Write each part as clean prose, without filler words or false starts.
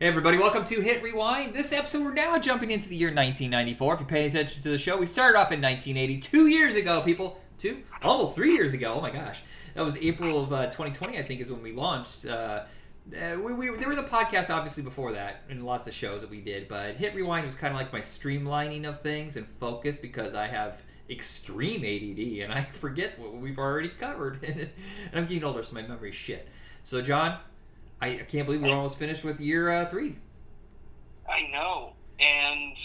Hey everybody, welcome to Hit Rewind. This episode, we're now jumping into the year 1994. If you're paying attention to the show, we started off in 1980, 2 years ago, people. Almost 3 years ago. Oh my gosh. That was April of 2020, I think, is when we launched. There was a podcast, obviously, before that and lots of shows that we did, but Hit Rewind was kind of like my streamlining of things and focus because I have extreme ADD and I forget what we've already covered. And I'm getting older, so my memory's shit. So, John, I can't believe we're almost finished with year three. I know. And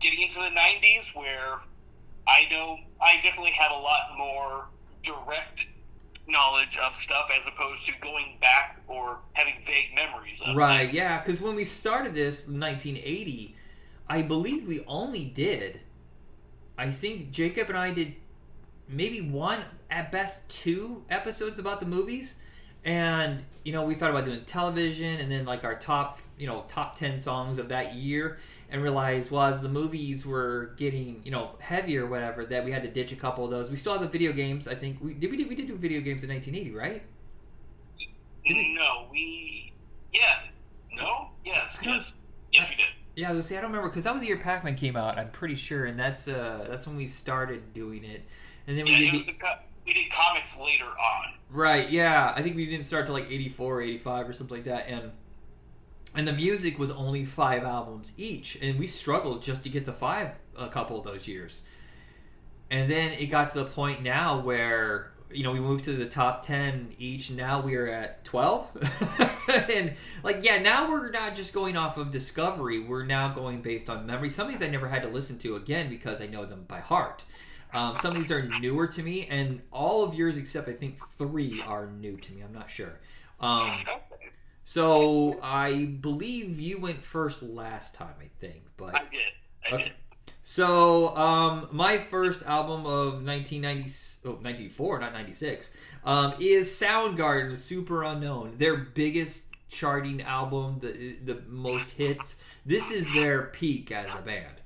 getting into the 90s where I definitely had a lot more direct knowledge of stuff as opposed to going back or having vague memories of it. Right, yeah, because when we started this in 1980, I believe we only did, I think Jacob and I did maybe one, at best two episodes about the movies. And, you know, we thought about doing television and then like our top 10 songs of that year, and realized, well, as the movies were getting, heavier or whatever, that we had to ditch a couple of those. We still have the video games, I think. We did do video games in 1980, right? Yes, we did. Yeah, I was going to say, I don't remember, because that was the year Pac-Man came out, I'm pretty sure, and that's when we started doing it. And then we did comics later on. Right, yeah. I think we didn't start till like 84 or 85 or something like that, and the music was only 5 albums each, and we struggled just to get to 5 a couple of those years. And then it got to the point now where, we moved to the top 10 each, and now we're at 12. And, now we're not just going off of discovery. We're now going based on memory. Some of these I never had to listen to again because I know them by heart. Some of these are newer to me, and all of yours except, I think, 3 are new to me. I'm not sure. So I believe you went first last time, I think. But I did. So my first album of 1994, not 96, is Soundgarden's Superunknown. Their biggest charting album, the most hits. This is their peak as a band.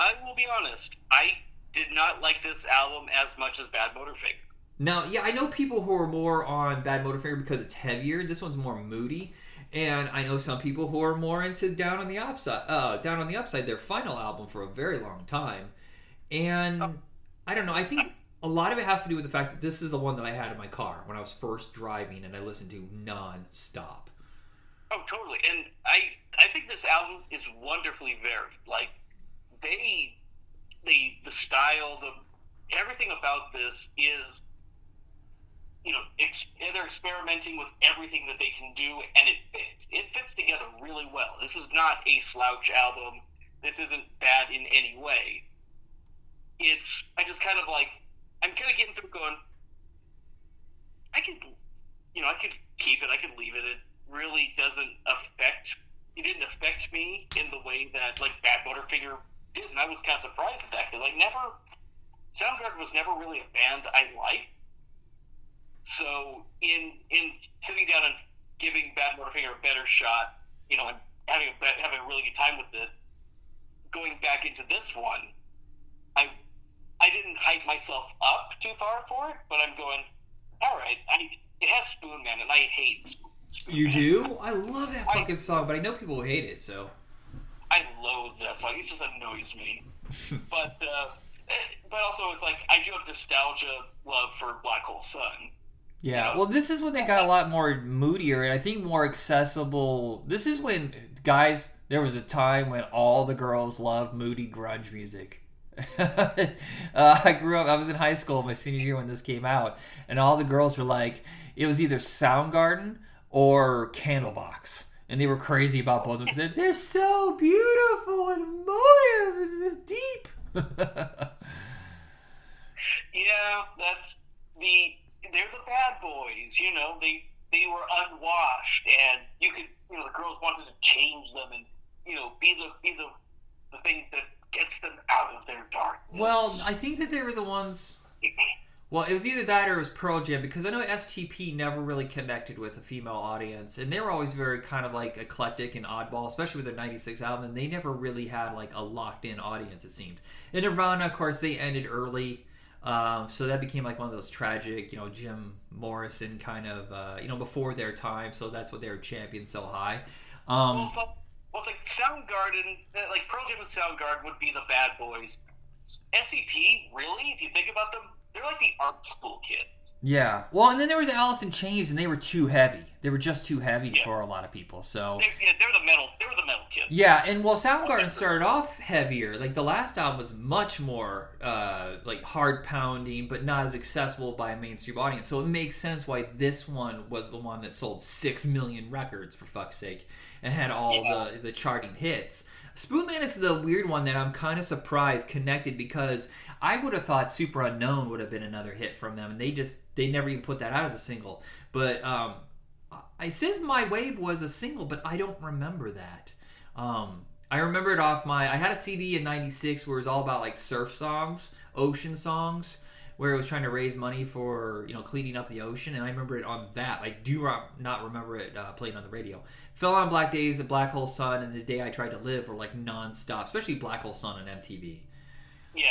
I will be honest. I did not like this album as much as Badmotorfinger. Now, yeah, I know people who are more on Badmotorfinger because it's heavier. This one's more moody, and I know some people who are more into Down on the Upside, their final album for a very long time. And I don't know. I think a lot of it has to do with the fact that this is the one that I had in my car when I was first driving, and I listened to nonstop. Oh, totally. And I think this album is wonderfully varied. Like the style, everything about this is. They're experimenting with everything that they can do, and it fits together really well. This is not a slouch album. This isn't bad in any way. I'm kind of getting through going, I could keep it, I could leave it. It didn't affect me in the way that like Badmotorfinger did, and I was kind of surprised at that, because Soundgarden was never really a band I liked. So in sitting down and giving Badmotorfinger a better shot, and having a really good time with it, going back into this one, I didn't hype myself up too far for it, but I'm going, all right, it has Spoonman, and I hate Spoonman. You do? I love that fucking song, but I know people hate it, so. I loathe that song. It just annoys me. But also, it's like, I do have nostalgia love for Black Hole Sun. Yeah, well, this is when they got a lot more moodier and I think more accessible. This is when, guys, there was a time when all the girls loved moody grunge music. I was in high school my senior year when this came out, and all the girls were like, it was either Soundgarden or Candlebox. And they were crazy about both of them. They're so beautiful and emotive and deep. Yeah, they're the bad boys, they were unwashed, and you could, the girls wanted to change them and, be the thing that gets them out of their darkness. Well, I think that they were the ones, well, it was either that or it was Pearl Jam, because I know STP never really connected with a female audience, and they were always very kind of like eclectic and oddball, especially with their 96 album, and they never really had like a locked in audience, it seemed. And Nirvana, of course, they ended early. So that became like one of those tragic, you know, Jim Morrison kind of, you know, before their time. So that's what they were championing so high. Well, like Soundgarden, like Pearl Jam and Soundgarden would be the bad boys. SCP, really? If you think about them, they're like the art school kids. Yeah. Well, and then there was Alice in Chains, and they were too heavy. They were just too heavy for a lot of people. So they were the metal kids. Yeah, and well, Soundgarden started off heavier. Like the last album was much more like hard pounding, but not as accessible by a mainstream audience. So it makes sense why this one was the one that sold 6 million records, for fuck's sake, and had all the charting hits. Spoonman is the weird one that I'm kind of surprised connected, because I would have thought Superunknown would have been another hit from them, and they never even put that out as a single. But it says My Wave was a single, but I don't remember that. I remember it off I had a CD in 96 where it was all about like surf songs, ocean songs, where it was trying to raise money for, you know, cleaning up the ocean, and I remember it on that. I do not remember it playing on the radio. Fell on Black Days, The Black Hole Sun, and The Day I Tried to Live were like nonstop, especially Black Hole Sun on MTV. Yeah,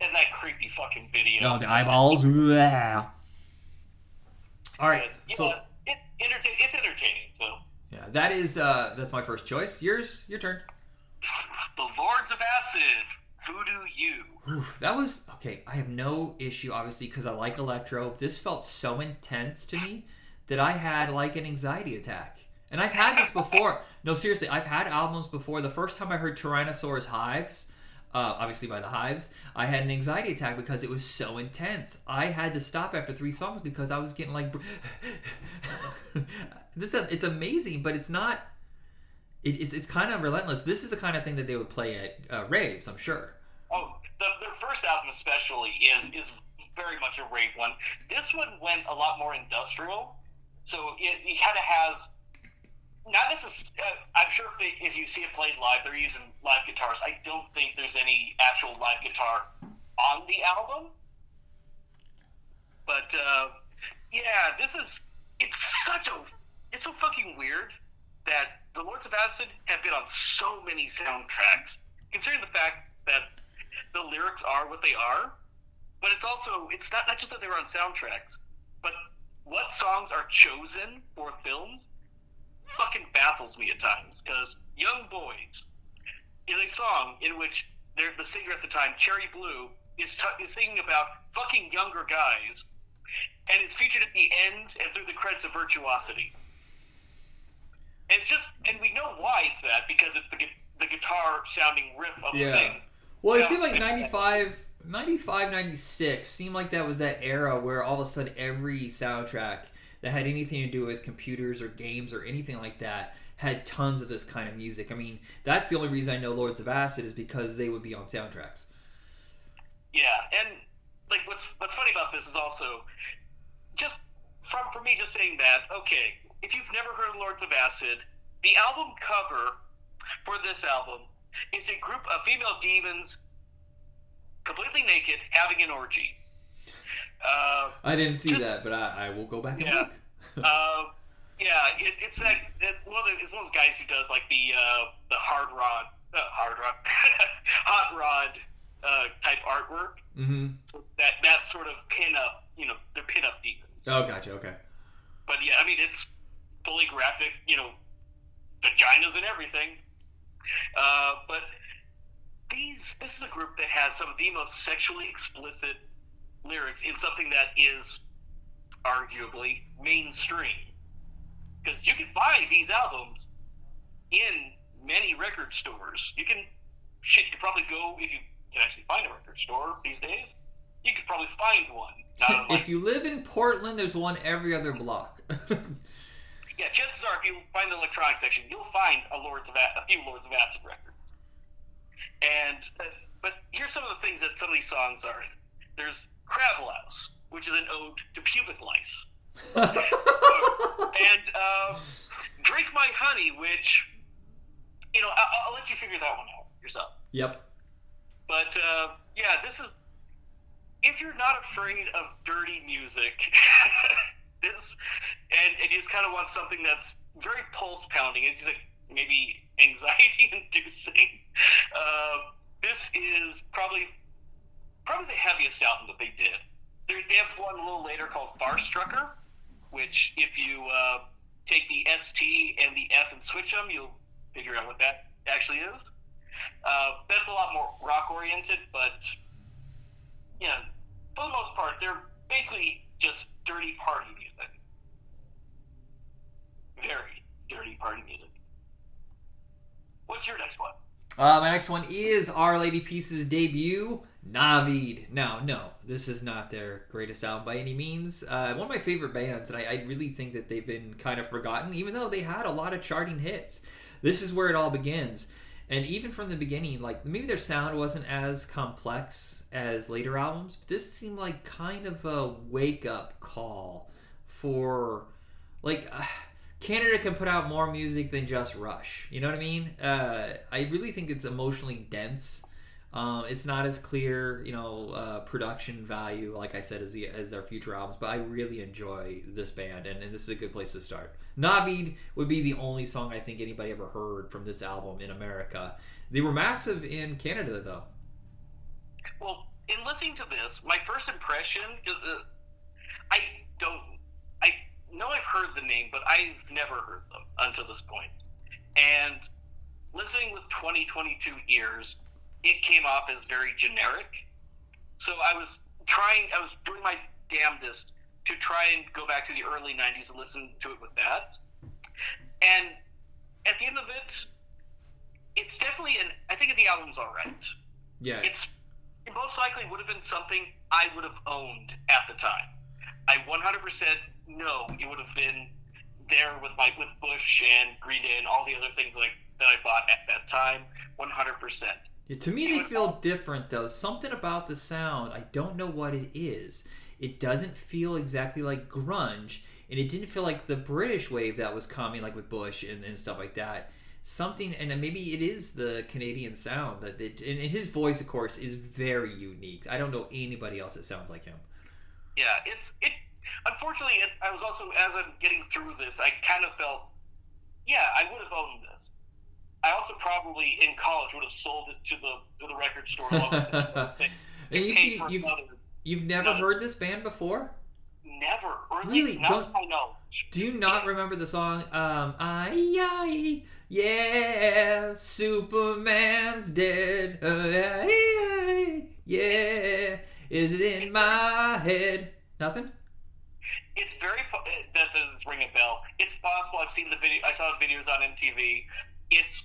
and that creepy fucking video. Oh, the eyeballs. All right, so it's entertaining. So yeah, that is that's my first choice. Yours, your turn. The Lords of Acid, Voodoo You. Oof, that was okay. I have no issue, obviously, because I like electro. This felt so intense to me that I had like an anxiety attack. And I've had this before. No, seriously, I've had albums before. The first time I heard Tyrannosaurus Hives, obviously by the Hives, I had an anxiety attack because it was so intense. I had to stop after 3 songs because I was getting like... It's amazing, but it's not... It's kind of relentless. This is the kind of thing that they would play at raves, I'm sure. Oh, their first album especially is very much a rave one. This one went a lot more industrial, so it kind of has... Not necessarily. I'm sure if you see it played live, they're using live guitars. I don't think there's any actual live guitar on the album. But yeah, this is. It's so fucking weird that the Lords of Acid have been on so many soundtracks, considering the fact that the lyrics are what they are. But it's also it's not just that they were on soundtracks, but what songs are chosen for films fucking baffles me at times, because Young Boys is a song in which the singer at the time, Cherry Blue, is singing about fucking younger guys, and it's featured at the end and through the credits of Virtuosity. And it's just, and we know why it's that, because it's the guitar sounding riff of the thing. Well, it seemed like 95, 96 seemed like that was that era where all of a sudden every soundtrack that had anything to do with computers or games or anything like that had tons of this kind of music. I mean, that's the only reason I know Lords of Acid is because they would be on soundtracks. Yeah, and like what's funny about this is also just for me just saying that, okay, if you've never heard of Lords of Acid, the album cover for this album is a group of female demons completely naked having an orgy. I didn't see that, but I will go back and look. It's that it's one of those guys who does like the hard rod, hot rod type artwork. Mm-hmm. So that sort of pinup, you know, they're pinup demons. Oh, gotcha. Okay. But yeah, I mean, it's fully graphic, you know, vaginas and everything. But this is a group that has some of the most sexually explicit lyrics in something that is arguably mainstream, because you can buy these albums in many record stores. You could probably go, if you can actually find a record store these days, you could probably find one. If you live in Portland, there's one every other block. Yeah, chances are if you find the electronic section, you'll find a few Lords of Acid records. And but here's some of the things that some of these songs are in. There's Crab Louse, which is an ode to pubic lice. And Drink My Honey, which, you know, I'll let you figure that one out yourself. Yep. But, yeah, this is... If you're not afraid of dirty music, and you just kind of want something that's very pulse-pounding, it's just like maybe anxiety-inducing, this is probably... probably the heaviest album that they did. They have one a little later called Farstrucker, which if you take the ST and the F and switch them, you'll figure out what that actually is. That's a lot more rock-oriented, but, you know, for the most part, they're basically just dirty party music. Very dirty party music. What's your next one? My next one is Our Lady Peace's debut, Naveed. No, this is not their greatest album by any means. One of my favorite bands, and I really think that they've been kind of forgotten, even though they had a lot of charting hits. This is where it all begins. And even from the beginning, like, maybe their sound wasn't as complex as later albums, but this seemed like kind of a wake-up call for, like... Canada can put out more music than just Rush. You know what I mean? I really think it's emotionally dense. It's not as clear, you know, production value, like I said, as their future albums. But I really enjoy this band, and this is a good place to start. Naveed would be the only song I think anybody ever heard from this album in America. They were massive in Canada, though. Well, in listening to this, my first impression, I know I've heard the name, but I've never heard them until this point. And listening with 20/22 ears, it came off as very generic. So I was doing my damnedest to try and go back to the early 90s and listen to it with that. And at the end of it, it's definitely I think the album's all right. Yeah. It most likely would have been something I would have owned at the time. I 100% know it would have been there with Bush and Green Day and all the other things that I bought at that time, 100%. Yeah, to me, they feel different, though. Something about the sound, I don't know what it is. It doesn't feel exactly like grunge, and it didn't feel like the British wave that was coming, like with Bush and stuff like that. Something, and maybe it is the Canadian sound. And his voice, of course, is very unique. I don't know anybody else that sounds like him. Yeah, unfortunately, I was also, as I'm getting through this, I kind of felt, yeah, I would have owned this. I also probably, in college, would have sold it to the record store. And you've never heard this band before? Never. Or at least not my knowledge. Do you not remember the song, yeah, Superman's dead, yeah, is it in my head? Nothing? It's very, that doesn't ring a bell. It's possible. I've seen the video. I saw the videos on MTV. It's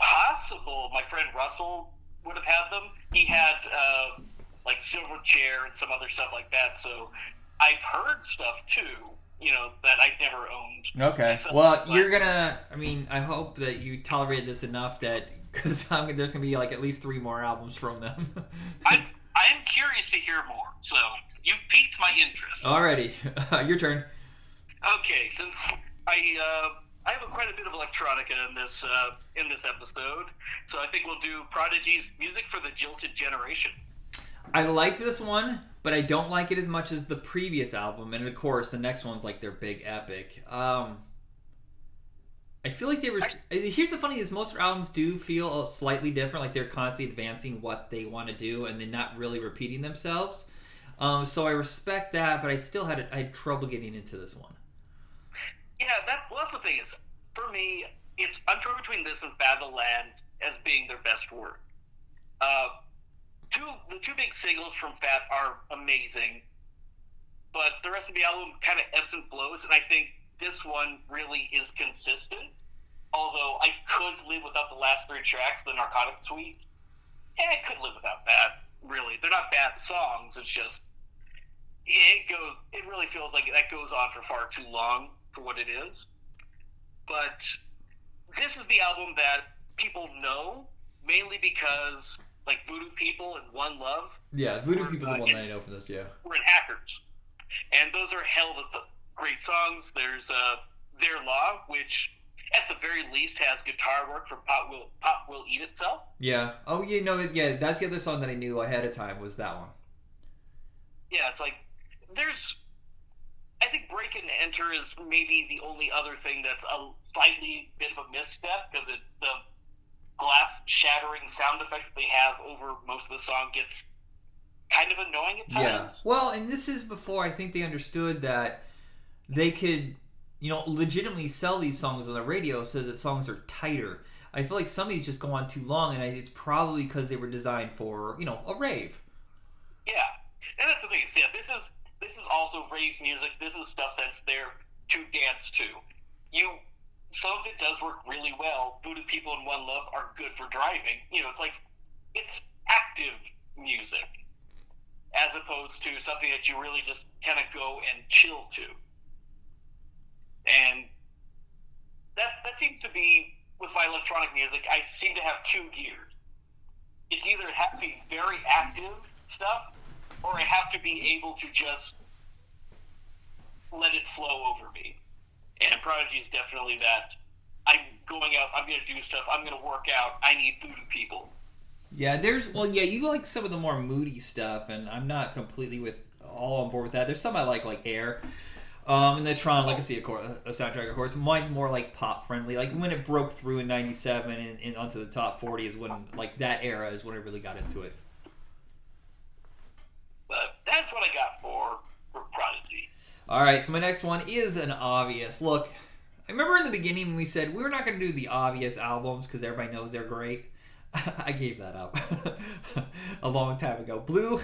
possible my friend Russell would have had them. He had like Silverchair and some other stuff like that. So I've heard stuff too, you know, that I've never owned. Okay. Well, you're gonna. I mean, I hope that you tolerated this enough that because there's gonna be like at least 3 more albums from them. I'm curious to hear more. So. You've piqued my interest. Alrighty. Your turn. Okay, since I have quite a bit of electronica in this episode, so I think we'll do Prodigy's Music for the Jilted Generation. I like this one, but I don't like it as much as the previous album, and of course the next one's like their big epic. I feel like they were... Here's the funny thing is most albums do feel slightly different, like they're constantly advancing what they want to do and then not really repeating themselves. So I respect that, but I still had trouble getting into this one. Yeah, that's the thing is, for me, I'm torn between this and Fatherland as being their best work. The two big singles from Fat are amazing, but the rest of the album kind of ebbs and flows, and I think this one really is consistent, although I could live without the last 3 tracks, the Narcotic Suite. Yeah, I could live without that. Really, they're not bad songs. It's just it really feels like that goes on for far too long for what it is. But this is the album that people know mainly because like Voodoo People and One Love. Yeah, Voodoo People's the one that I know for this. Yeah, we're in Hackers, and those are hell of great songs. There's Their Law, which at the very least has guitar work from Pop Will Eat Itself. Yeah. Oh, you know, yeah, that's the other song that I knew ahead of time was that one. Yeah, it's like, I think Break and Enter is maybe the only other thing that's a slightly bit of a misstep, because the glass shattering sound effect they have over most of the song gets kind of annoying at times. Yeah. Well, and this is before I think they understood that they could, you know, legitimately sell these songs on the radio so that songs are tighter. I feel like some of these just go on too long, and it's probably because they were designed for, you know, a rave. Yeah. And that's the thing. Yeah, this is also rave music. This is stuff that's there to dance to. Some of it does work really well. Voodoo People and One Love are good for driving. You know, it's like, it's active music as opposed to something that you really just kind of go and chill to. And that seems to be, with my electronic music, I seem to have 2 gears. It's either have to be very active stuff, or I have to be able to just let it flow over me. And Prodigy is definitely that. I'm going out, I'm going to do stuff, I'm going to work out, I need Voodoo People. Yeah, you like some of the more moody stuff, and I'm not completely all on board with that. There's some I like Air. And the Tron Legacy a soundtrack, of course. Mine's more, like, pop-friendly. Like, when it broke through in 97 and onto the top 40 is when, like, that era is when I really got into it. But that's what I got for Prodigy. All right, so my next one is an obvious. Look, I remember in the beginning when we said we're not going to do the obvious albums because everybody knows they're great. I gave that up a long time ago. Blue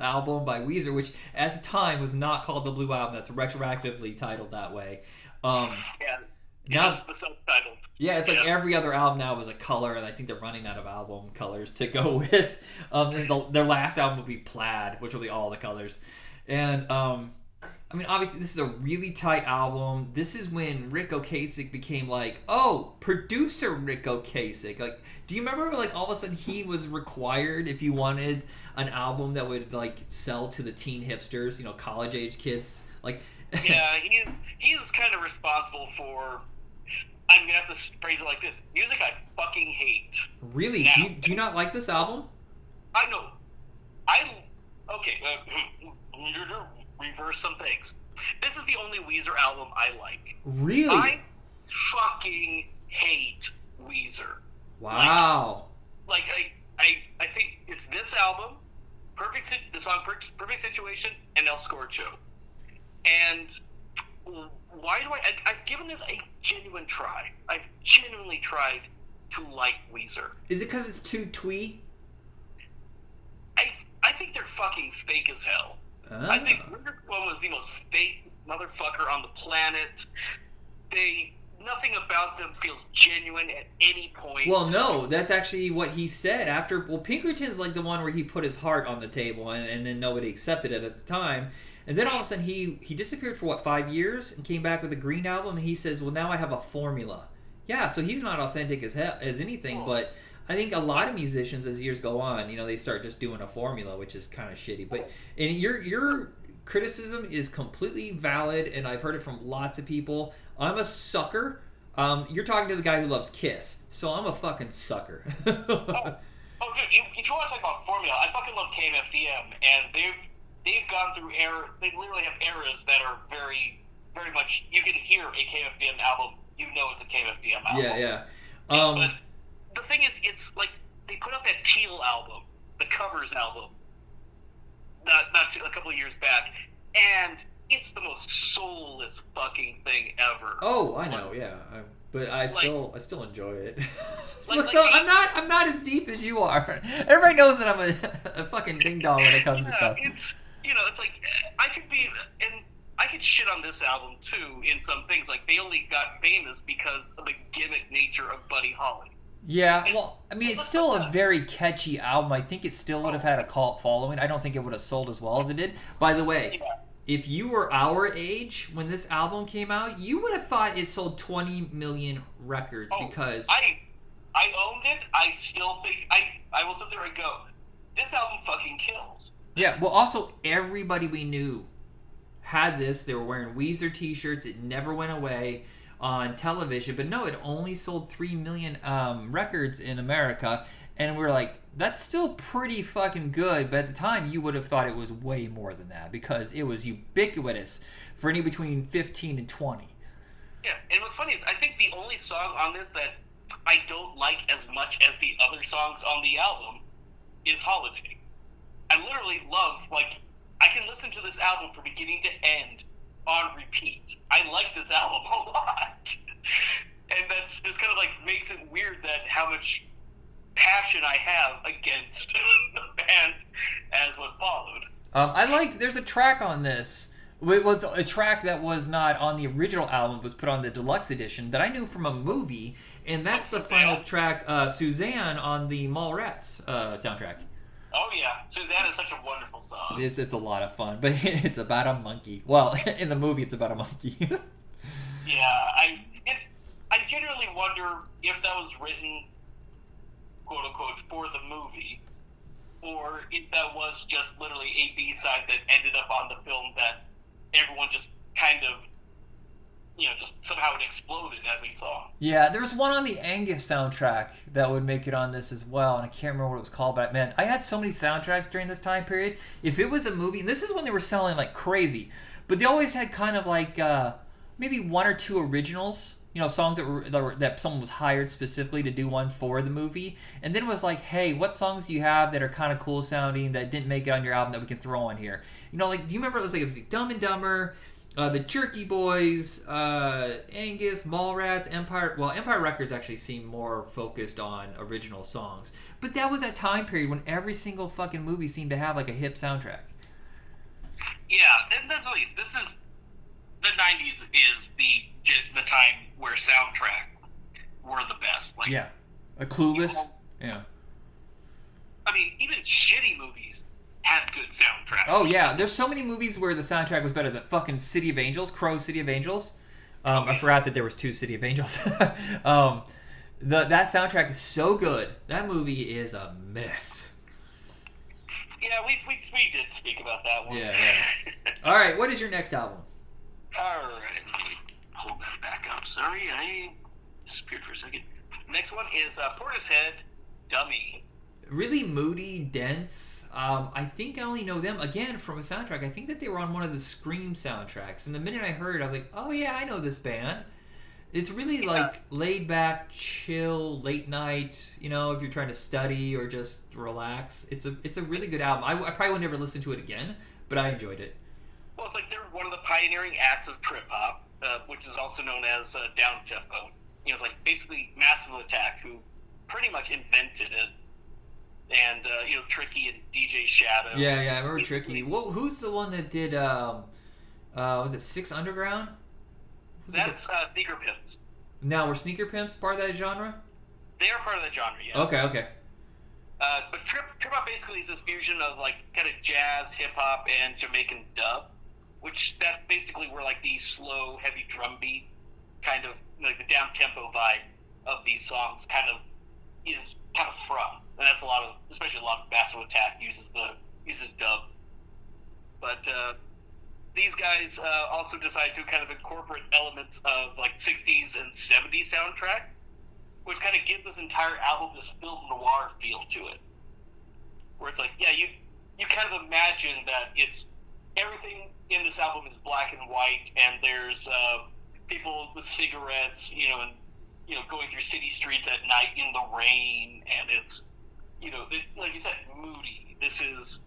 album by Weezer, which at the time was not called the Blue Album. That's retroactively titled that way. It's the subtitle. Yeah, it's like every other album now is a color, and I think they're running out of album colors to go with. Their last album will be plaid, which will be all the colors. And I mean, obviously, this is a really tight album. This is when Rick Ocasek became like, oh, producer Rick Ocasek. Like, do you remember, like, all of a sudden he was required, if you wanted an album that would, like, sell to the teen hipsters, you know, college-age kids? Like, yeah, he is kind of responsible for, I'm going to have to phrase it like this, music I fucking hate. Really? Now, do you not like this album? I know. Reverse some things. This is the only Weezer album I like. Really? I fucking hate Weezer. Wow. Like I think it's this album, the song Perfect Situation, and El Scorcho. And why do I've given it a genuine try. I've genuinely tried to like Weezer. Is it because it's too twee? I think they're fucking fake as hell. Oh. I think Rick was the most fake motherfucker on the planet. Nothing about them feels genuine at any point. Well, no, that's actually what he said after. Well, Pinkerton's like the one where he put his heart on the table, and then nobody accepted it at the time. And then all of a sudden he disappeared for 5 years and came back with a Green album, and he says, "Well, now I have a formula." Yeah, so he's not authentic as anything, oh. But I think a lot of musicians, as years go on, you know, they start just doing a formula, which is kind of shitty. But and your criticism is completely valid, and I've heard it from lots of people. I'm a sucker. You're talking to the guy who loves Kiss, so I'm a fucking sucker. Oh, dude, if you want to talk about formula, I fucking love KMFDM, and they've gone through era. They literally have eras that are very, very much. You can hear a KMFDM album, you know it's a KMFDM album. Yeah. But the thing is, it's like they put out that Teal album, the covers album, a couple of years back, and it's the most soulless fucking thing ever. Oh, I know, yeah, but I still enjoy it. I'm not as deep as you are. Everybody knows that I'm a fucking ding dong when it comes to stuff. It's, you know, it's like I could shit on this album too in some things. Like they only got famous because of the gimmick nature of Buddy Holly. Yeah, well, I mean, it's still a very catchy album. I think it still would have had a cult following. I don't think it would have sold as well as it did. By the way, if you were our age when this album came out, you would have thought it sold 20 million records because... I owned it. I still think... I will sit there and go, this album fucking kills. Yeah, well, also, everybody we knew had this. They were wearing Weezer t-shirts. It never went away on television, but no, it only sold 3 million records in America, and we're like, that's still pretty fucking good, but at the time you would have thought it was way more than that because it was ubiquitous for any between 15 and 20. Yeah, and what's funny is I think the only song on this that I don't like as much as the other songs on the album is Holiday. I literally love, like, I can listen to this album from beginning to end on repeat. I like this album a lot. And that's just kind of like makes it weird that how much passion I have against the band as what followed. I like, there's a track on this. It was a track that was not on the original album, was put on the deluxe edition that I knew from a movie, and that's the final track, Suzanne, on the Mallrats soundtrack. Oh yeah, Suzanne is such a wonderful song. It's a lot of fun, but it's about a monkey. Well, in the movie, it's about a monkey. I genuinely wonder if that was written, quote unquote, for the movie, or if that was just literally a B-side that ended up on the film that everyone just kind of, you know, just somehow it exploded as we saw. Yeah, there was one on the Angus soundtrack that would make it on this as well, and I can't remember what it was called, but man, I had so many soundtracks during this time period. If it was a movie, and this is when they were selling like crazy, but they always had kind of like maybe one or two originals, you know, songs that someone was hired specifically to do one for the movie, and then it was like, hey, what songs do you have that are kind of cool sounding that didn't make it on your album that we can throw on here? You know, like, do you remember it was the Dumb and Dumber, the Jerky Boys, Angus, Mallrats, Empire. Well, Empire Records actually seemed more focused on original songs, but that was that time period when every single fucking movie seemed to have like a hip soundtrack. Yeah, and that's at least this is. The 90s is the time where soundtrack were the best. Like, yeah. A Clueless? You know, yeah. I mean, even shitty movies had good soundtracks. Oh, yeah. There's so many movies where the soundtrack was better. The fucking City of Angels, Crow City of Angels. I forgot that there was two City of Angels. That soundtrack is so good. That movie is a mess. Yeah, we did speak about that one. Yeah. All right, what is your next album? Alright, hold that back up. Sorry, I disappeared for a second. Next one is Portishead, Dummy. Really moody, dense. I think I only know them, again, from a soundtrack. I think that they were on one of the Scream soundtracks. And the minute I heard, I was like, oh yeah, I know this band. It's really like laid back, chill, late night, you know, if you're trying to study or just relax. It's a really good album. I probably would never listen to it again, but I enjoyed it. Well, it's like they're one of the pioneering acts of trip-hop, which is also known as down-tempo. You know, it's like basically Massive Attack, who pretty much invented it. And, you know, Tricky and DJ Shadow. Yeah, I remember Tricky. Well, who's the one that did, was it Six Underground? That's Sneaker Pimps. Now, were Sneaker Pimps part of that genre? They are part of that genre, yeah. Okay. But trip-hop basically is this fusion of, like, kind of jazz, hip-hop, and Jamaican dub. Which that basically were like the slow, heavy drum beat, kind of like the down tempo vibe of these songs kind of from. And that's especially a lot of Massive Attack uses dub. But these guys also decided to kind of incorporate elements of like 60s and 70s soundtrack, which kind of gives this entire album this film noir feel to it. Where it's like, yeah, you kind of imagine that it's everything in this album is black and white, and there's people with cigarettes, you know, and you know, going through city streets at night in the rain, and it's, you know, like you said, moody. This is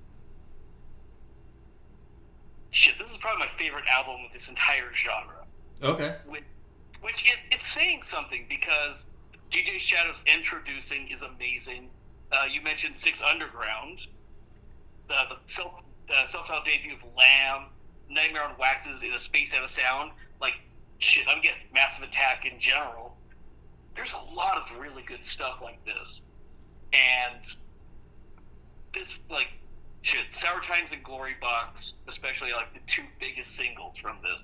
probably my favorite album of this entire genre. Okay. Which it's saying something, because DJ Shadow's introducing is amazing. You mentioned Six Underground, the self-titled debut of Lamb, Nightmare on Waxes, In a Space Out of Sound. Like, shit, I'm getting Massive Attack in general. There's a lot of really good stuff like this. And this, like, shit, Sour Times and Glory Box, especially, like, the two biggest singles from this.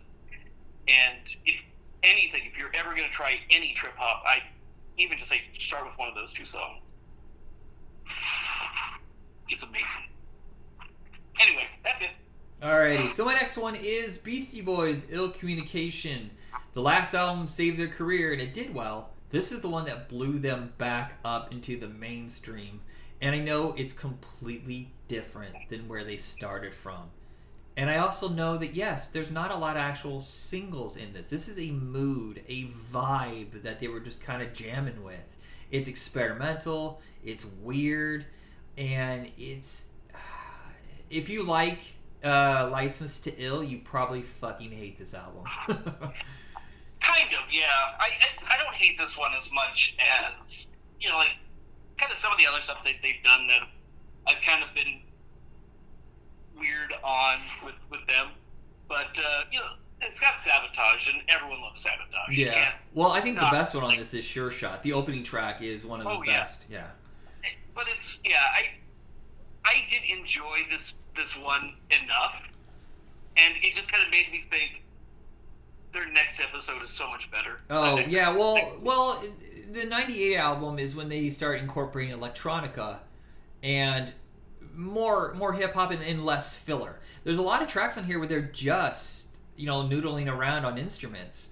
And if anything, if you're ever going to try any trip-hop, I even just say start with one of those two songs. It's amazing. Anyway, that's it. Alrighty, so my next one is Beastie Boys' Ill Communication. The last album saved their career, and it did well. This is the one that blew them back up into the mainstream. And I know it's completely different than where they started from. And I also know that, yes, there's not a lot of actual singles in this. This is a mood, a vibe that they were just kind of jamming with. It's experimental, it's weird, and it's... if you like License to Ill, you probably fucking hate this album. Kind of, yeah. I don't hate this one as much as, you know, like, kind of some of the other stuff that they've done that I've kind of been weird on with them. But, you know, it's got Sabotage, and everyone loves Sabotage. Yeah. Well, I think the best one on this is Sure Shot. The opening track is one of the best. Yeah. But it's, I did enjoy this one enough, and it just kind of made me think their next episode is so much better. Oh, yeah, well, the 98 album is when they start incorporating electronica and more hip-hop and less filler. There's a lot of tracks on here where they're just, you know, noodling around on instruments,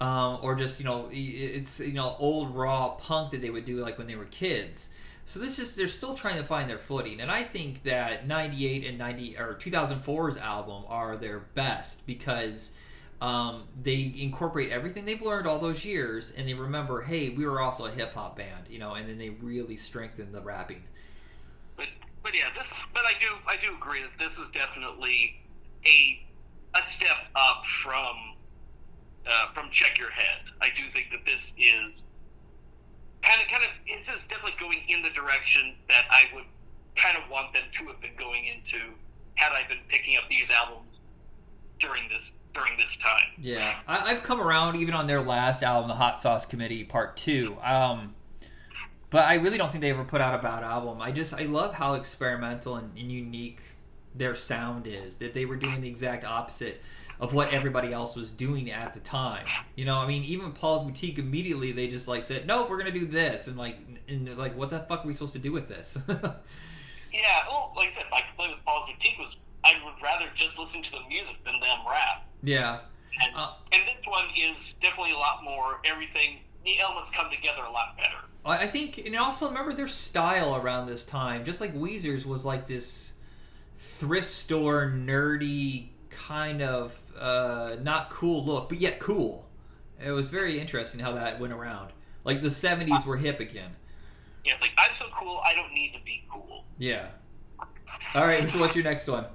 or just, you know, it's, you know, old raw punk that they would do like when they were kids. So this is, they're still trying to find their footing, and I think that 98 and 90 or 2004's album are their best because they incorporate everything they've learned all those years, and they remember, hey, we were also a hip-hop band, you know, and then they really strengthen the rapping. But yeah, I do agree that this is definitely a step up from Check Your Head. I do think that this is kind of, this is definitely going in the direction that I would kind of want them to have been going into had I been picking up these albums during this time. Yeah, I've come around even on their last album, The Hot Sauce Committee Part 2. But I really don't think they ever put out a bad album. I love how experimental and unique their sound is, that they were doing the exact opposite of what everybody else was doing at the time. You know, I mean, even Paul's Boutique, immediately they just like said, nope, we're going to do this. And what the fuck are we supposed to do with this? Yeah, well, like I said, my complaint with Paul's Boutique was I would rather just listen to the music than them rap. Yeah. And this one is definitely a lot more everything. The elements come together a lot better, I think. And also remember their style around this time, just like Weezer's, was like this thrift store nerdy kind of not cool look, but yet cool. It was very interesting how that went around. Like the 70s were hip again. Yeah, it's like, I'm so cool, I don't need to be cool. Yeah. All right, so what's your next one?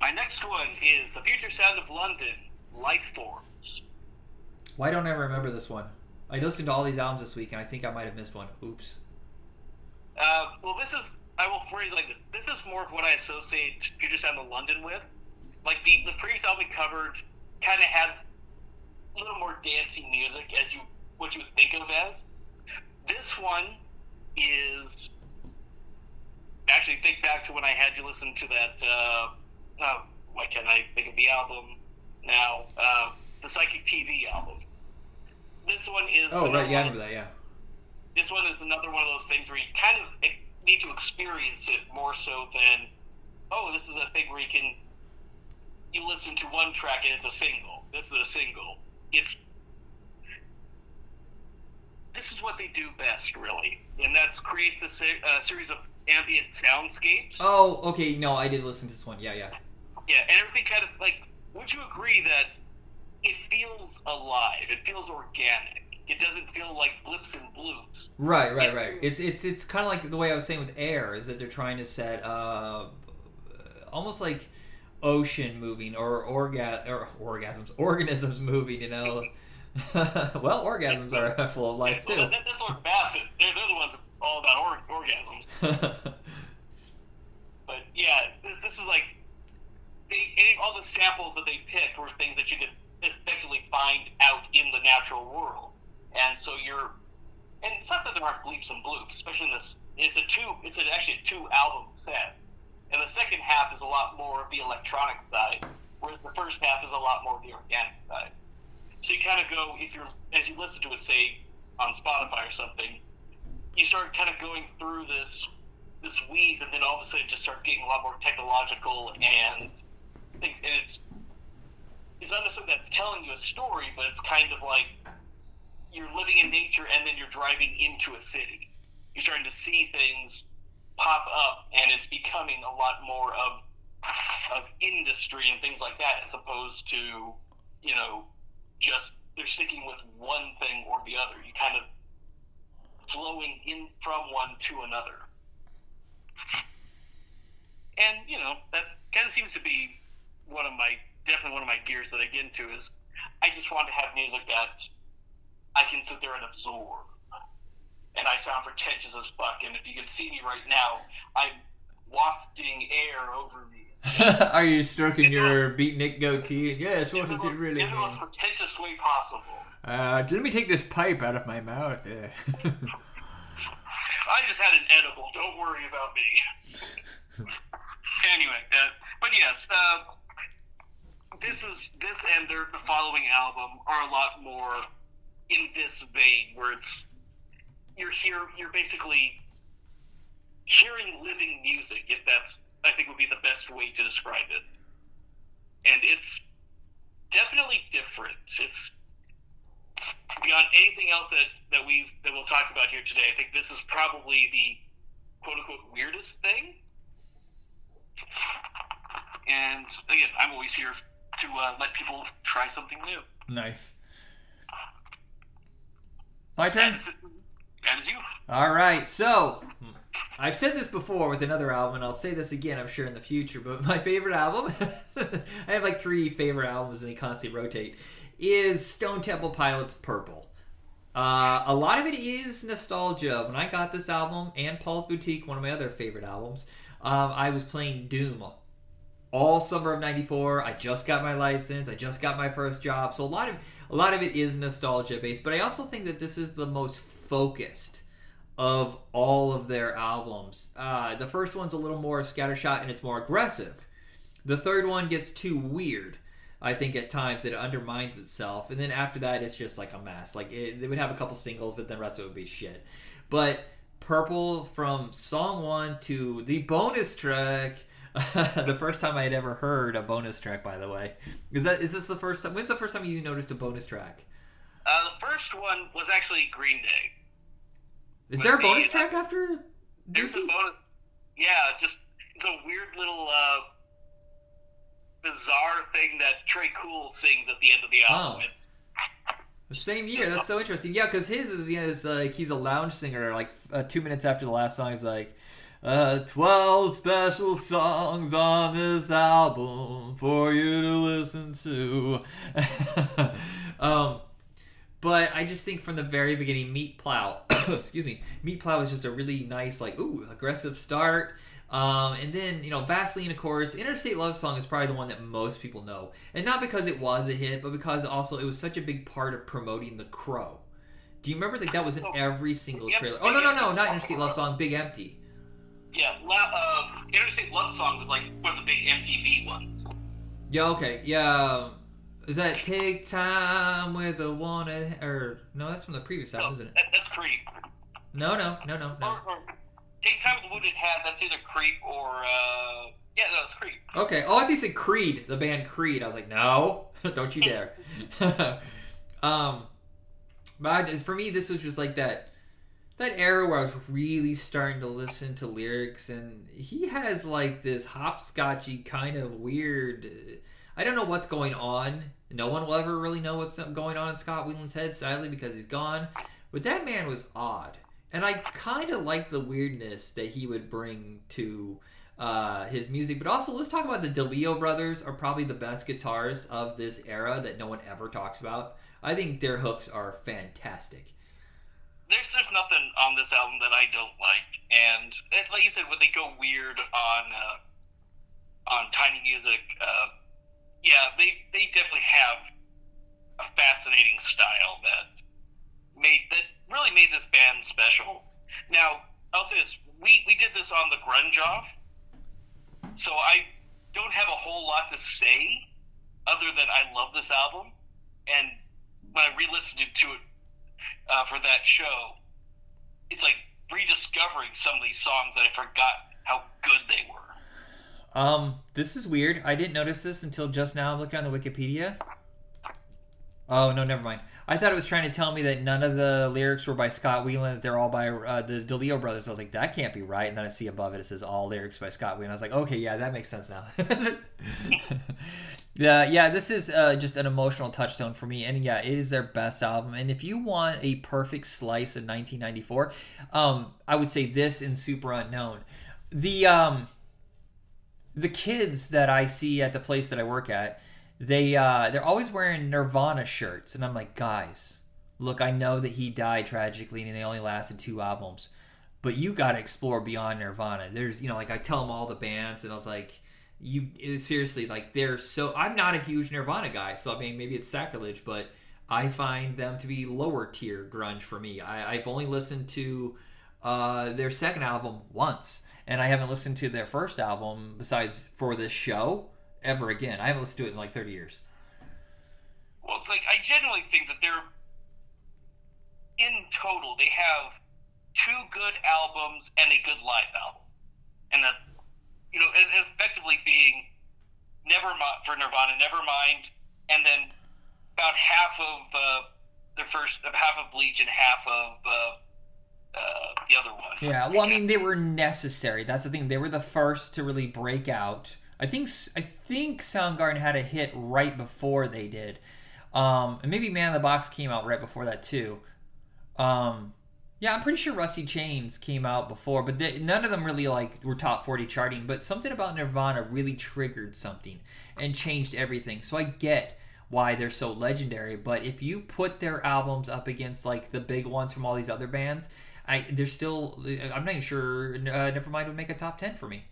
My next one is The Future Sound of London, Life Forms. Why don't I remember this one? I listened to all these albums this week, and I think I might have missed one. Oops. Well, this is, I will phrase like this. This is more of what I associate Future Sound of London with. Like, the previous album we covered kind of had a little more dancey music, as what you would think of as. This one is, actually, think back to when I had you listen to that, why can't I think of the album now? The Psychic TV album. This one is... Oh, right, yeah, I remember that, yeah. This one is another one of those things where you kind of need to experience it more so than, oh, this is a thing where you listen to one track and it's a single. This is a single. This is what they do best, really. And that's create the series of ambient soundscapes. Oh, okay, no, I did listen to this one. Yeah. Yeah, and everything kind of, like, would you agree that it feels alive, it feels organic, it doesn't feel like blips and bloops? Right. It's kind of like the way I was saying with Air, is that they're trying to set almost like ocean moving or organisms moving, you know. Well, orgasms are full of life too. That's what Bassett, they're the ones all about orgasms. But yeah, this is like all the samples that they picked were things that you could effectively find out in the natural world, and so and it's not that there aren't bleeps and bloops, especially in this. It's actually a two album set, and the second half is a lot more of the electronic side, whereas the first half is a lot more of the organic side. So you kind of go, as you listen to it, say on Spotify or something, you start kind of going through this weave, and then all of a sudden it just starts getting a lot more technological and things. And it's not necessarily that's telling you a story, but it's kind of like you're living in nature and then you're driving into a city. You're starting to see things pop up, and it's becoming a lot more of industry and things like that, as opposed to, you know, just they're sticking with one thing or the other. You kind of flowing in from one to another. And, you know, that kind of seems to be one of my, definitely one of my gears that I get into is I just want to have music that I can sit there and absorb. And I sound pretentious as fuck. And if you can see me right now, I'm wafting air over me. Are you stroking your beatnik goatee? Yes, what does it really mean? In the most pretentious way possible. Let me take this pipe out of my mouth. Yeah. I just had an edible. Don't worry about me. Anyway, but yes, this and the following album are a lot more in this vein, where it's you're basically hearing living music, if that's, I think, would be the best way to describe it. And it's definitely different. It's beyond anything else that we'll talk about here today. I think this is probably the quote-unquote weirdest thing. And again, I'm always here to let people try something new. Nice. My turn. That is you. All right, so I've said this before with another album, and I'll say this again, I'm sure, in the future, but my favorite album, I have like three favorite albums and they constantly rotate, is Stone Temple Pilots' Purple. A lot of it is nostalgia. When I got this album and Paul's Boutique, one of my other favorite albums, I was playing Doom all summer of '94. I just got my license. I just got my first job. So a lot of it is nostalgia based, but I also think that this is the most focused of all of their albums. The first one's a little more scattershot and it's more aggressive. The third one gets too weird. I think at times it undermines itself, and then after that it's just like a mess. Like they would have a couple singles, but then the rest of it would be shit. But Purple, from song one to the bonus track, the first time I had ever heard a bonus track, by the way. Is this the first time? When's the first time you noticed a bonus track? The first one was actually Green Day. Is there a bonus track after? There's a bonus. Yeah, just it's a weird little bizarre thing that Trey Cool sings at the end of the album. Oh. The same year. That's so interesting. Yeah, because his is like he's a lounge singer. Like 2 minutes after the last song, he's like, 12 special songs on this album for you to listen to." But I just think from the very beginning, Meat Plow, Meat Plow is just a really nice, like, ooh, aggressive start. And then, you know, Vaseline, of course. Interstate Love Song is probably the one that most people know. And not because it was a hit, but because also it was such a big part of promoting The Crow. Do you remember that was in every single trailer? Oh, no, not Interstate Love Song, Big Empty. Yeah, Interstate Love Song was like one of the big MTV ones. Yeah, okay, yeah. Is that Take Time with the Wanted? Or no, that's from the previous album, isn't it? That's Creep. No. Or Take Time with the Wounded Head. That's either Creep or it's Creep. Okay. Oh, I think you said Creed, the band Creed. I was like, no, don't you dare. But for me, this was just like that era where I was really starting to listen to lyrics, and he has like this hopscotchy kind of weird. I don't know what's going on. No one will ever really know what's going on in Scott Weiland's head, sadly, because he's gone. But that man was odd. And I kind of like the weirdness that he would bring to his music. But also, let's talk about the DeLeo brothers are probably the best guitarists of this era that no one ever talks about. I think their hooks are fantastic. There's nothing on this album that I don't like. And like you said, when they go weird on Tiny Music... Yeah, they definitely have a fascinating style that really made this band special. Now, I'll say this, we did this on the Grunge Off, so I don't have a whole lot to say other than I love this album, and when I re-listened to it for that show, it's like rediscovering some of these songs that I forgot how good they were. This is weird. I didn't notice this until just now. I'm looking on the Wikipedia. Oh, no, never mind. I thought it was trying to tell me that none of the lyrics were by Scott Weiland, that they're all by the DeLeo brothers. I was like, that can't be right. And then I see above it, it says all lyrics by Scott Weiland. I was like, okay, yeah, that makes sense now. Yeah, this is just an emotional touchstone for me. And yeah, it is their best album. And if you want a perfect slice of 1994, I would say this and Superunknown. The the kids that I see at the place that I work at, they're always wearing Nirvana shirts, and I'm like, guys, look, I know that he died tragically and they only lasted 2 albums, but you got to explore beyond Nirvana. There's, you know, like I tell them all the bands, and I was like, you seriously, like they're so. I'm not a huge Nirvana guy, so I mean, maybe it's sacrilege, but I find them to be lower tier grunge for me. I've only listened to their second album once, and I haven't listened to their first album besides for this show ever again. I haven't listened to it in like 30 years. Well, it's like I generally think that they're in total they have 2 good albums and a good live album, and that, you know, effectively being Nevermind for Nirvana, Nevermind, and then about half of their first, half of Bleach and half of the other one. Yeah, well, I mean, they were necessary. That's the thing. They were the first to really break out. I think Soundgarden had a hit right before they did. And maybe Man in the Box came out right before that too. Yeah, I'm pretty sure Alice in Chains came out before, but none of them really like were top 40 charting, but something about Nirvana really triggered something and changed everything. So I get why they're so legendary, but if you put their albums up against like the big ones from all these other bands, I'm not even sure Nevermind would make a top 10 for me.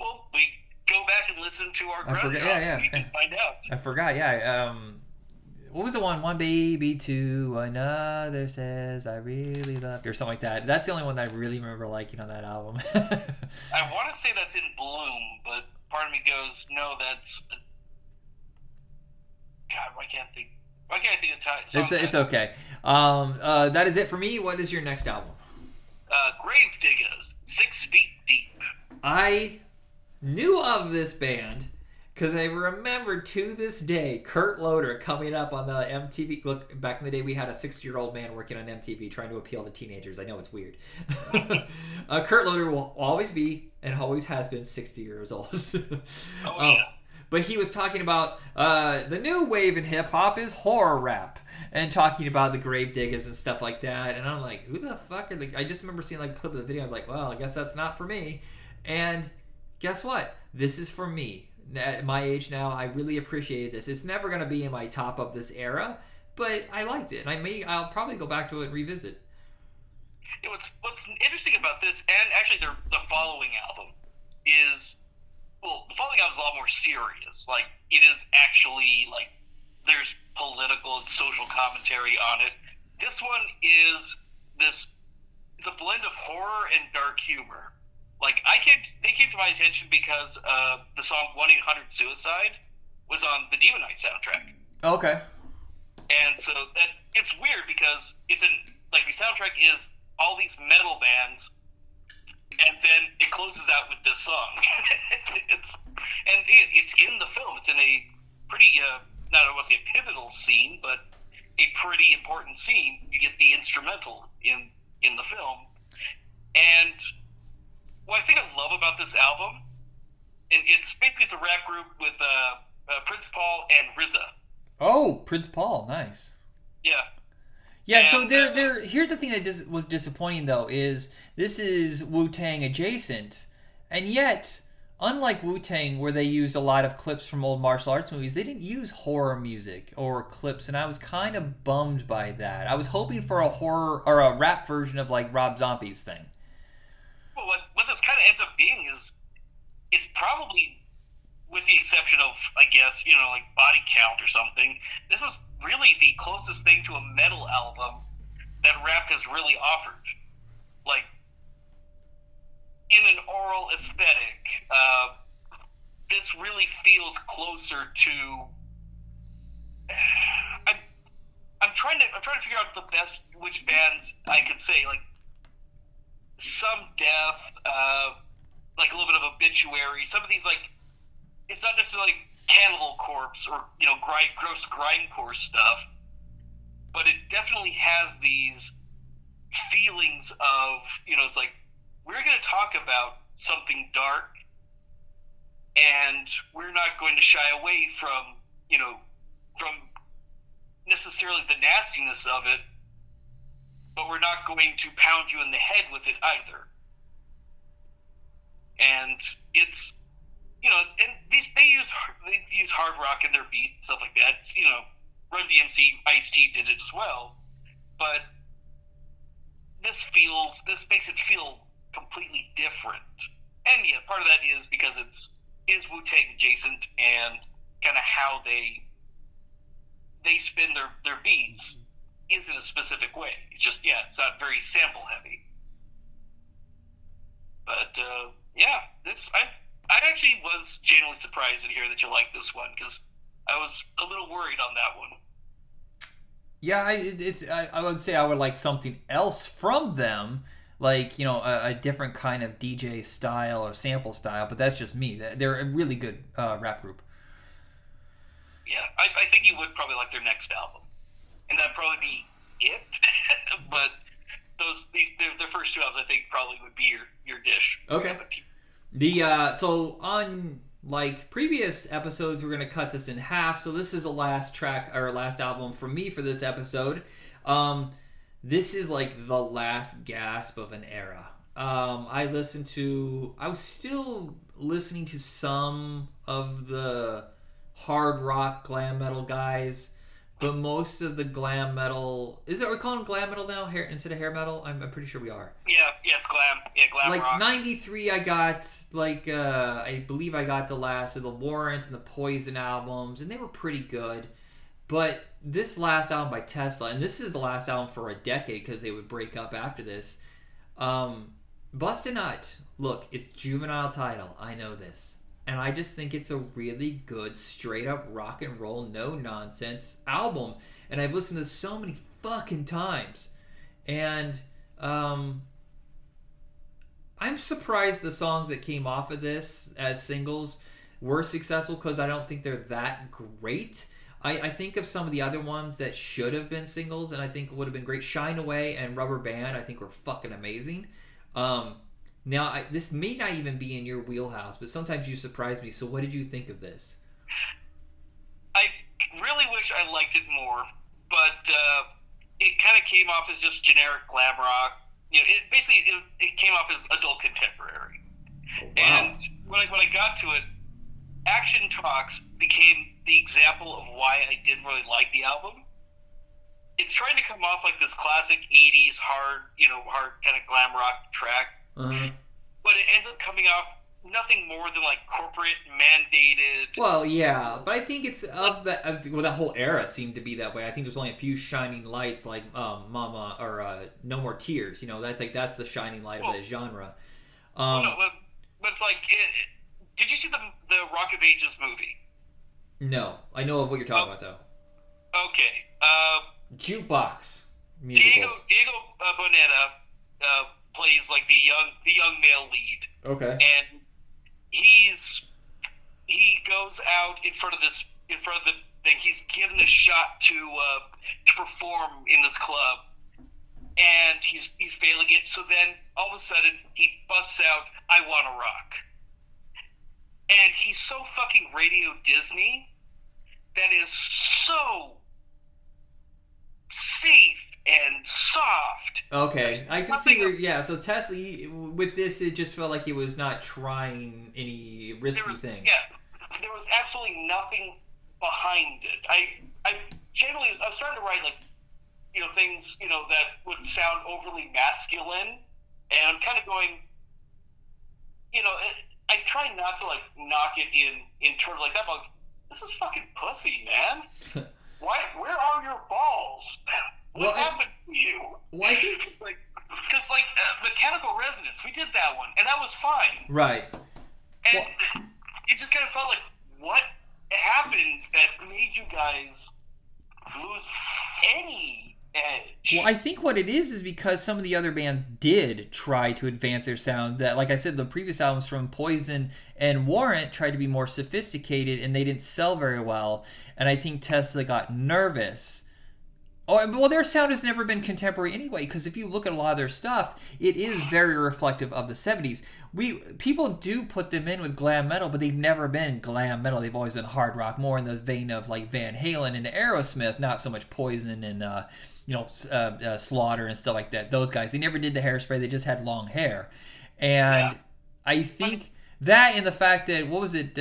Well, we go back and listen to our grunge. Yeah. You can find out. I forgot, yeah. What was the one? One baby to another says I really love you, or something like that. That's the only one that I really remember liking on that album. I want to say that's in Bloom, but part of me goes, no, that's... God, why can't I think of time? It's okay. That is it for me. What is your next album? Gravediggers, 6 Feet Deep. I knew of this band because I remember to this day Kurt Loder coming up on the MTV. Look, back in the day we had a 60-year-old man working on MTV trying to appeal to teenagers. I know it's weird. Kurt Loder will always be and always has been 60 years old. Yeah. But he was talking about the new wave in hip-hop is horror rap, and talking about the Gravediggers and stuff like that. And I'm like, who the fuck are they? I just remember seeing like a clip of the video. I was like, well, I guess that's not for me. And guess what? This is for me. At my age now, I really appreciate this. It's never going to be in my top of this era, but I liked it. And I'll probably go back to it and revisit. You know, what's interesting about this, and actually the following album is... Well, the following album is a lot more serious. Like, it is actually, like, there's political and social commentary on it. This one is it's a blend of horror and dark humor. Like, they came to my attention because the song 1-800-SUICIDE was on the Demonite soundtrack. Okay. And so it's weird because it's the soundtrack is all these metal bands, and then it closes out with this song. It's in the film. It's in a pretty, I won't say a pivotal scene, but a pretty important scene. You get the instrumental in the film. And what I think I love about this album, and it's a rap group with Prince Paul and RZA. Oh, Prince Paul, nice. Yeah. Yeah, so they're here's the thing that was disappointing, though, is this is Wu-Tang adjacent, and yet, unlike Wu-Tang, where they used a lot of clips from old martial arts movies, they didn't use horror music or clips, and I was kind of bummed by that. I was hoping for a horror or a rap version of, like, Rob Zombie's thing. Well, what this kind of ends up being is it's probably, with the exception of, I guess, you know, like Body Count or something, this is really the closest thing to a metal album that rap has really offered, like in an oral aesthetic. This really feels closer to. I'm trying to figure out the best which bands I could say, like Some Death, like a little bit of Obituary. Some of these, like, it's not necessarily Cannibal Corpse or, you know, gross grindcore stuff, but it definitely has these feelings of, you know, it's like we're going to talk about something dark and we're not going to shy away from, you know, from necessarily the nastiness of it, but we're not going to pound you in the head with it either. And it's you know, and they use hard rock in their beat and stuff like that. It's, you know, Run DMC, Ice-T did it as well, but this makes it feel completely different. And yeah, part of that is because it is Wu-Tang adjacent and kind of how they spin their beats is in a specific way. It's just, yeah, it's not very sample heavy. But yeah, I actually was genuinely surprised to hear that you liked this one, because I was a little worried on that one. Yeah, I would say I would like something else from them, like, you know, a different kind of DJ style or sample style, but that's just me. They're a really good rap group. Yeah, I think you would probably like their next album, and that'd probably be it. But their first two albums, I think, probably would be your dish. Okay. The so on, like, previous episodes, we're gonna cut this in half. So this is the last track or last album for me for this episode. This is like the last gasp of an era. I was still listening to some of the hard rock glam metal guys, but most of the glam metal, is it, we're calling glam metal now, hair instead of hair metal? I'm pretty sure we are. Yeah, it's glam. Yeah, glam like rock. Like 93, I got like I believe I got the last of the Warrant and the Poison albums, and they were pretty good. But this last album by Tesla, and this is the last album for a decade because they would break up after this. Bust a Nut. Look, it's Juvenile Title. I know this. And I just think it's a really good, straight-up rock and roll, no-nonsense album. And I've listened to this so many fucking times. And I'm surprised the songs that came off of this as singles were successful, because I don't think they're that great. I think of some of the other ones that should have been singles, and I think would have been great. Shine Away and Rubber Band, I think, were fucking amazing. Now, this may not even be in your wheelhouse, but sometimes you surprise me. So what did you think of this? I really wish I liked it more, but it kind of came off as just generic glam rock. You know, it came off as adult contemporary. Oh, wow. And when I got to it, Action Talks became the example of why I didn't really like the album. It's trying to come off like this classic 80s hard kind of glam rock track. Mm-hmm. But it ends up coming off nothing more than like corporate mandated. Well, yeah, but I think it's of that. Well, that whole era seemed to be that way. I think there's only a few shining lights, like Mama or No More Tears. You know, that's the shining light of the genre. But it's like, did you see the Rock of Ages movie? No, I know of what you're talking about though. Okay, Jukebox musicals. Diego Boneta. Plays like the young male lead. Okay. And he goes out in front of the thing. He's given a shot to perform in this club, and he's failing it. So then all of a sudden he busts out, "I Wanna Rock," and he's so fucking Radio Disney. That is so safe. And soft. Okay, I can see where, yeah, so Tesla, with this, it just felt like he was not trying any risky thing. Yeah, there was absolutely nothing behind it. I was starting to write, like, you know, things, you know, that would sound overly masculine, and I'm kind of going, you know, I try not to, like, knock it in terms like that, but this is fucking pussy, man. Where are your balls? What happened to you? Well, I think... Because, Mechanical Resonance, we did that one, and that was fine. Right. And it just kind of felt like, what happened that made you guys lose any edge? Well, I think what it is because some of the other bands did try to advance their sound. That, like I said, the previous albums from Poison and Warrant tried to be more sophisticated, and they didn't sell very well. And I think Tesla got nervous... Oh, well, their sound has never been contemporary anyway, because if you look at a lot of their stuff, it is very reflective of the 70s. People do put them in with glam metal, but they've never been glam metal. They've always been hard rock, more in the vein of, like, Van Halen and Aerosmith, not so much Poison and, Slaughter and stuff like that. Those guys, they never did the hairspray. They just had long hair. And yeah. I think That and the fact that, what was it,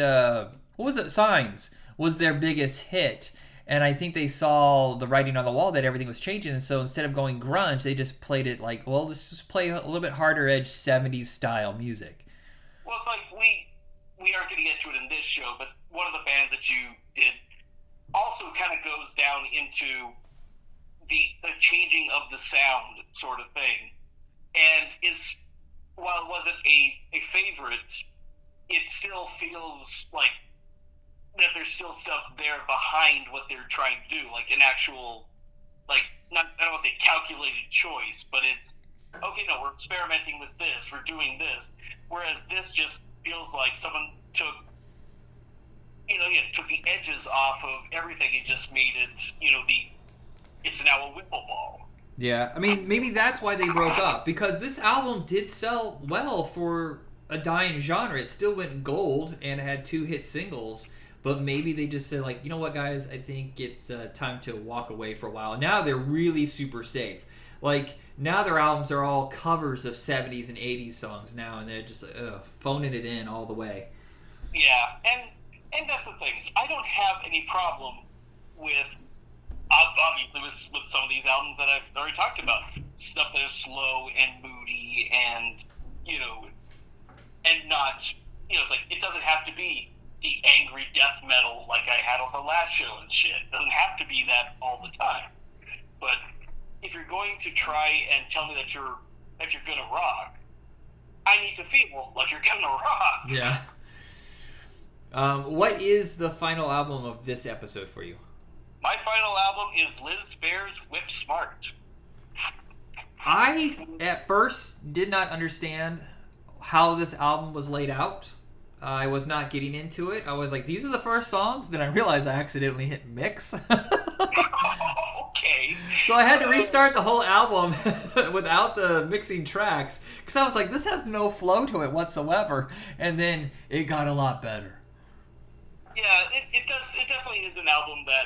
Signs was their biggest hit. And I think they saw the writing on the wall that everything was changing. And so instead of going grunge, they just played it like, well, let's just play a little bit harder edge 70s style music. Well, it's like we aren't going to get to it in this show, but one of the bands that you did also kind of goes down into the changing of the sound sort of thing. And it's, while it wasn't a favorite, it still feels like that there's still stuff there behind what they're trying to do, like an actual, like, not, I don't want to say calculated choice, but it's, okay, no, we're experimenting with this, we're doing this, whereas this just feels like someone took the edges off of everything and just made it, it's now a wiffle ball. Yeah, I mean, maybe that's why they broke up, because this album did sell well for a dying genre. It still went gold and had 2 hit singles. But maybe they just said, like, you know what, guys? I think it's time to walk away for a while. Now they're really super safe. Like, now their albums are all covers of 70s and 80s songs now, and they're just phoning it in all the way. Yeah, and that's the thing. I don't have any problem with, obviously, with some of these albums that I've already talked about. Stuff that is slow and moody and, and not, it's like, it doesn't have to be the angry death metal like I had on the last show and shit. It doesn't have to be that all the time. But if you're going to try and tell me that you're gonna rock, I need to feel like you're gonna rock. Yeah. What is the final album of this episode for you? My final album is Liz Fair's Whip Smart. I at first did not understand how this album was laid out. I was not getting into it. I was like, these are the first songs. Then I realized I accidentally hit mix. Okay. So I had to restart the whole album without the mixing tracks, because I was like, this has no flow to it whatsoever. And then it got a lot better. Yeah, it does. It definitely is an album that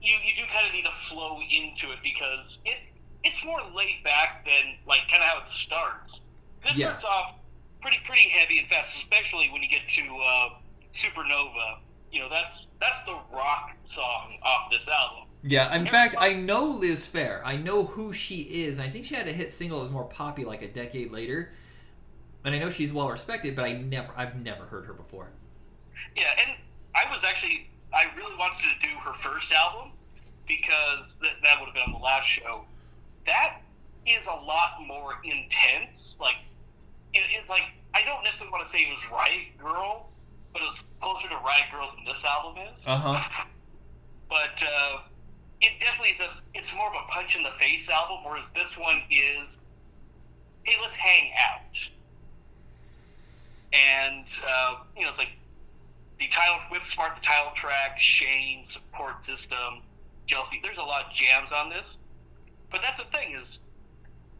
you do kind of need to flow into it, because it's more laid back than like kind of how it starts. This starts off pretty heavy and fast, especially when you get to Supernova. That's the rock song off this album. Yeah, in fact, I know Liz Phair. I know who she is. And I think she had a hit single that was more poppy like a decade later. And I know she's well respected, but I've never heard her before. Yeah, and I really wanted to do her first album, because that would have been on the last show. That is a lot more intense, like. It's like, I don't necessarily want to say it was Riot Girl, but it was closer to Riot Girl than this album is. Uh-huh. But it definitely is it's more of a punch in the face album, whereas this one is, hey, let's hang out. And, it's like the title, Whip Smart, the title track, Shane, Support System, Jealousy. There's a lot of jams on this. But that's the thing is,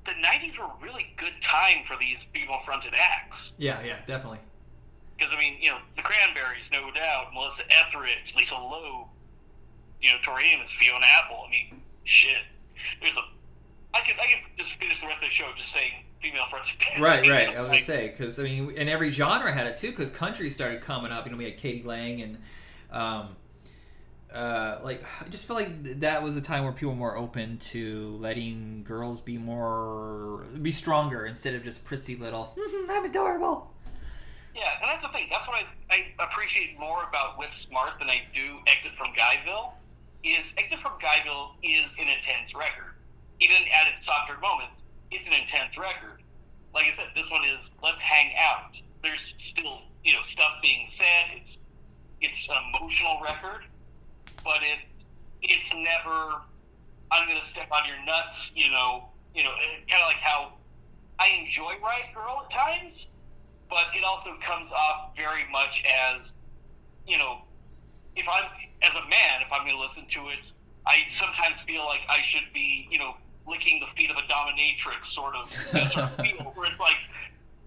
the 90s were a really good time for these female-fronted acts. Yeah, definitely. Because, the Cranberries, no doubt, Melissa Etheridge, Lisa Loeb, Tori Amos, Fiona Apple. I mean, shit. I could just finish the rest of the show just saying female-fronted bands. Right. I was going to say, because, and every genre had it, too, because country started coming up. We had Katie Lang and, I just feel like that was a time where people were more open to letting girls be stronger instead of just prissy little, I'm adorable. Yeah, and that's the thing. That's what I appreciate more about Whip Smart than I do Exit from Guyville, is Exit from Guyville is an intense record. Even at its softer moments, it's an intense record. Like I said, this one is let's hang out. There's still, stuff being said. It's an emotional record. But it's never, I'm going to step on your nuts, kind of like how I enjoy Riot Girl at times, but it also comes off very much as, if I'm, as a man, if I'm going to listen to it, I sometimes feel like I should be, licking the feet of a dominatrix sort of feel, where it's like,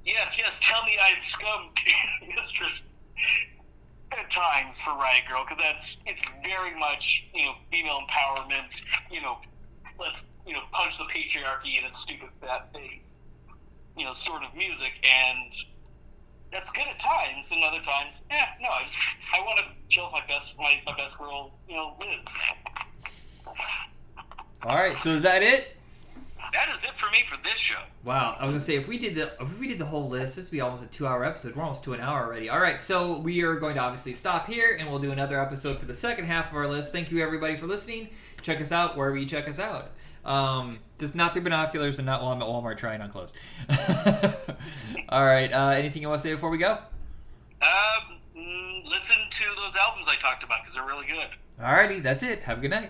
yes, tell me I'm scum, mistress. At times for Riot Girl, because it's very much female empowerment, let's punch the patriarchy in its stupid fat face, sort of music, and that's good at times, and other times, no. I want to chill my best girl, Liz. All right, so is that it? That is it for me for this show. Wow, I was gonna say if we did the whole list, this would be almost a 2-hour episode. We're almost to an hour already. All right, so we are going to obviously stop here, and we'll do another episode for the second half of our list. Thank you everybody for listening. Check us out wherever you check us out. Just not through binoculars and not while I'm at Walmart trying on clothes. All right, anything you want to say before we go? Listen to those albums I talked about because they're really good. All righty, that's it. Have a good night.